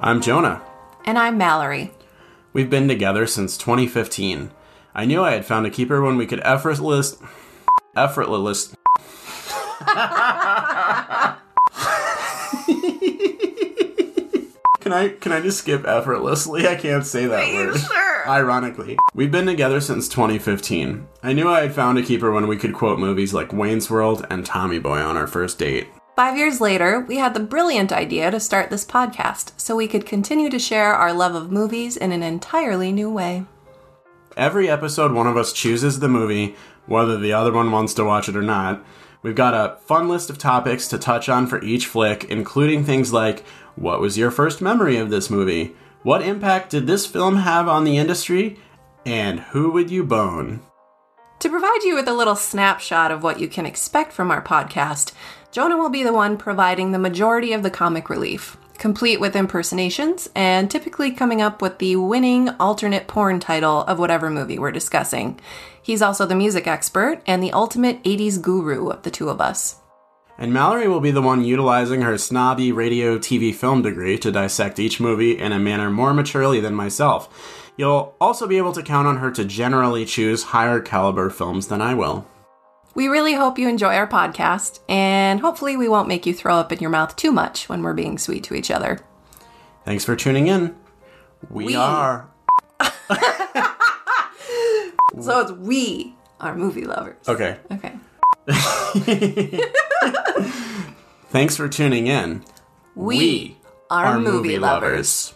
I'm Jonah. And I'm Mallory. We've been together since 2015. I knew I had found a keeper when we could effortless. Can I just skip effortlessly? I can't say that word. Sure? Ironically. We've been together since 2015. I knew I had found a keeper when we could quote movies like Wayne's World and Tommy Boy on our first date. 5 years later, we had the brilliant idea to start this podcast so we could continue to share our love of movies in an entirely new way. Every episode, one of us chooses the movie, whether the other one wants to watch it or not. We've got a fun list of topics to touch on for each flick, including things like, what was your first memory of this movie? What impact did this film have on the industry? And who would you bone? To provide you with a little snapshot of what you can expect from our podcast, Jonah will be the one providing the majority of the comic relief, complete with impersonations, and typically coming up with the winning alternate porn title of whatever movie we're discussing. He's also the music expert and the ultimate 80s guru of the two of us. And Mallory will be the one utilizing her snobby radio, TV, film degree to dissect each movie in a manner more maturely than myself. You'll also be able to count on her to generally choose higher caliber films than I will. We really hope you enjoy our podcast, and hopefully we won't make you throw up in your mouth too much when we're being sweet to each other. Thanks for tuning in. We are... So it's we are movie lovers. Okay. Thanks for tuning in. We are movie lovers.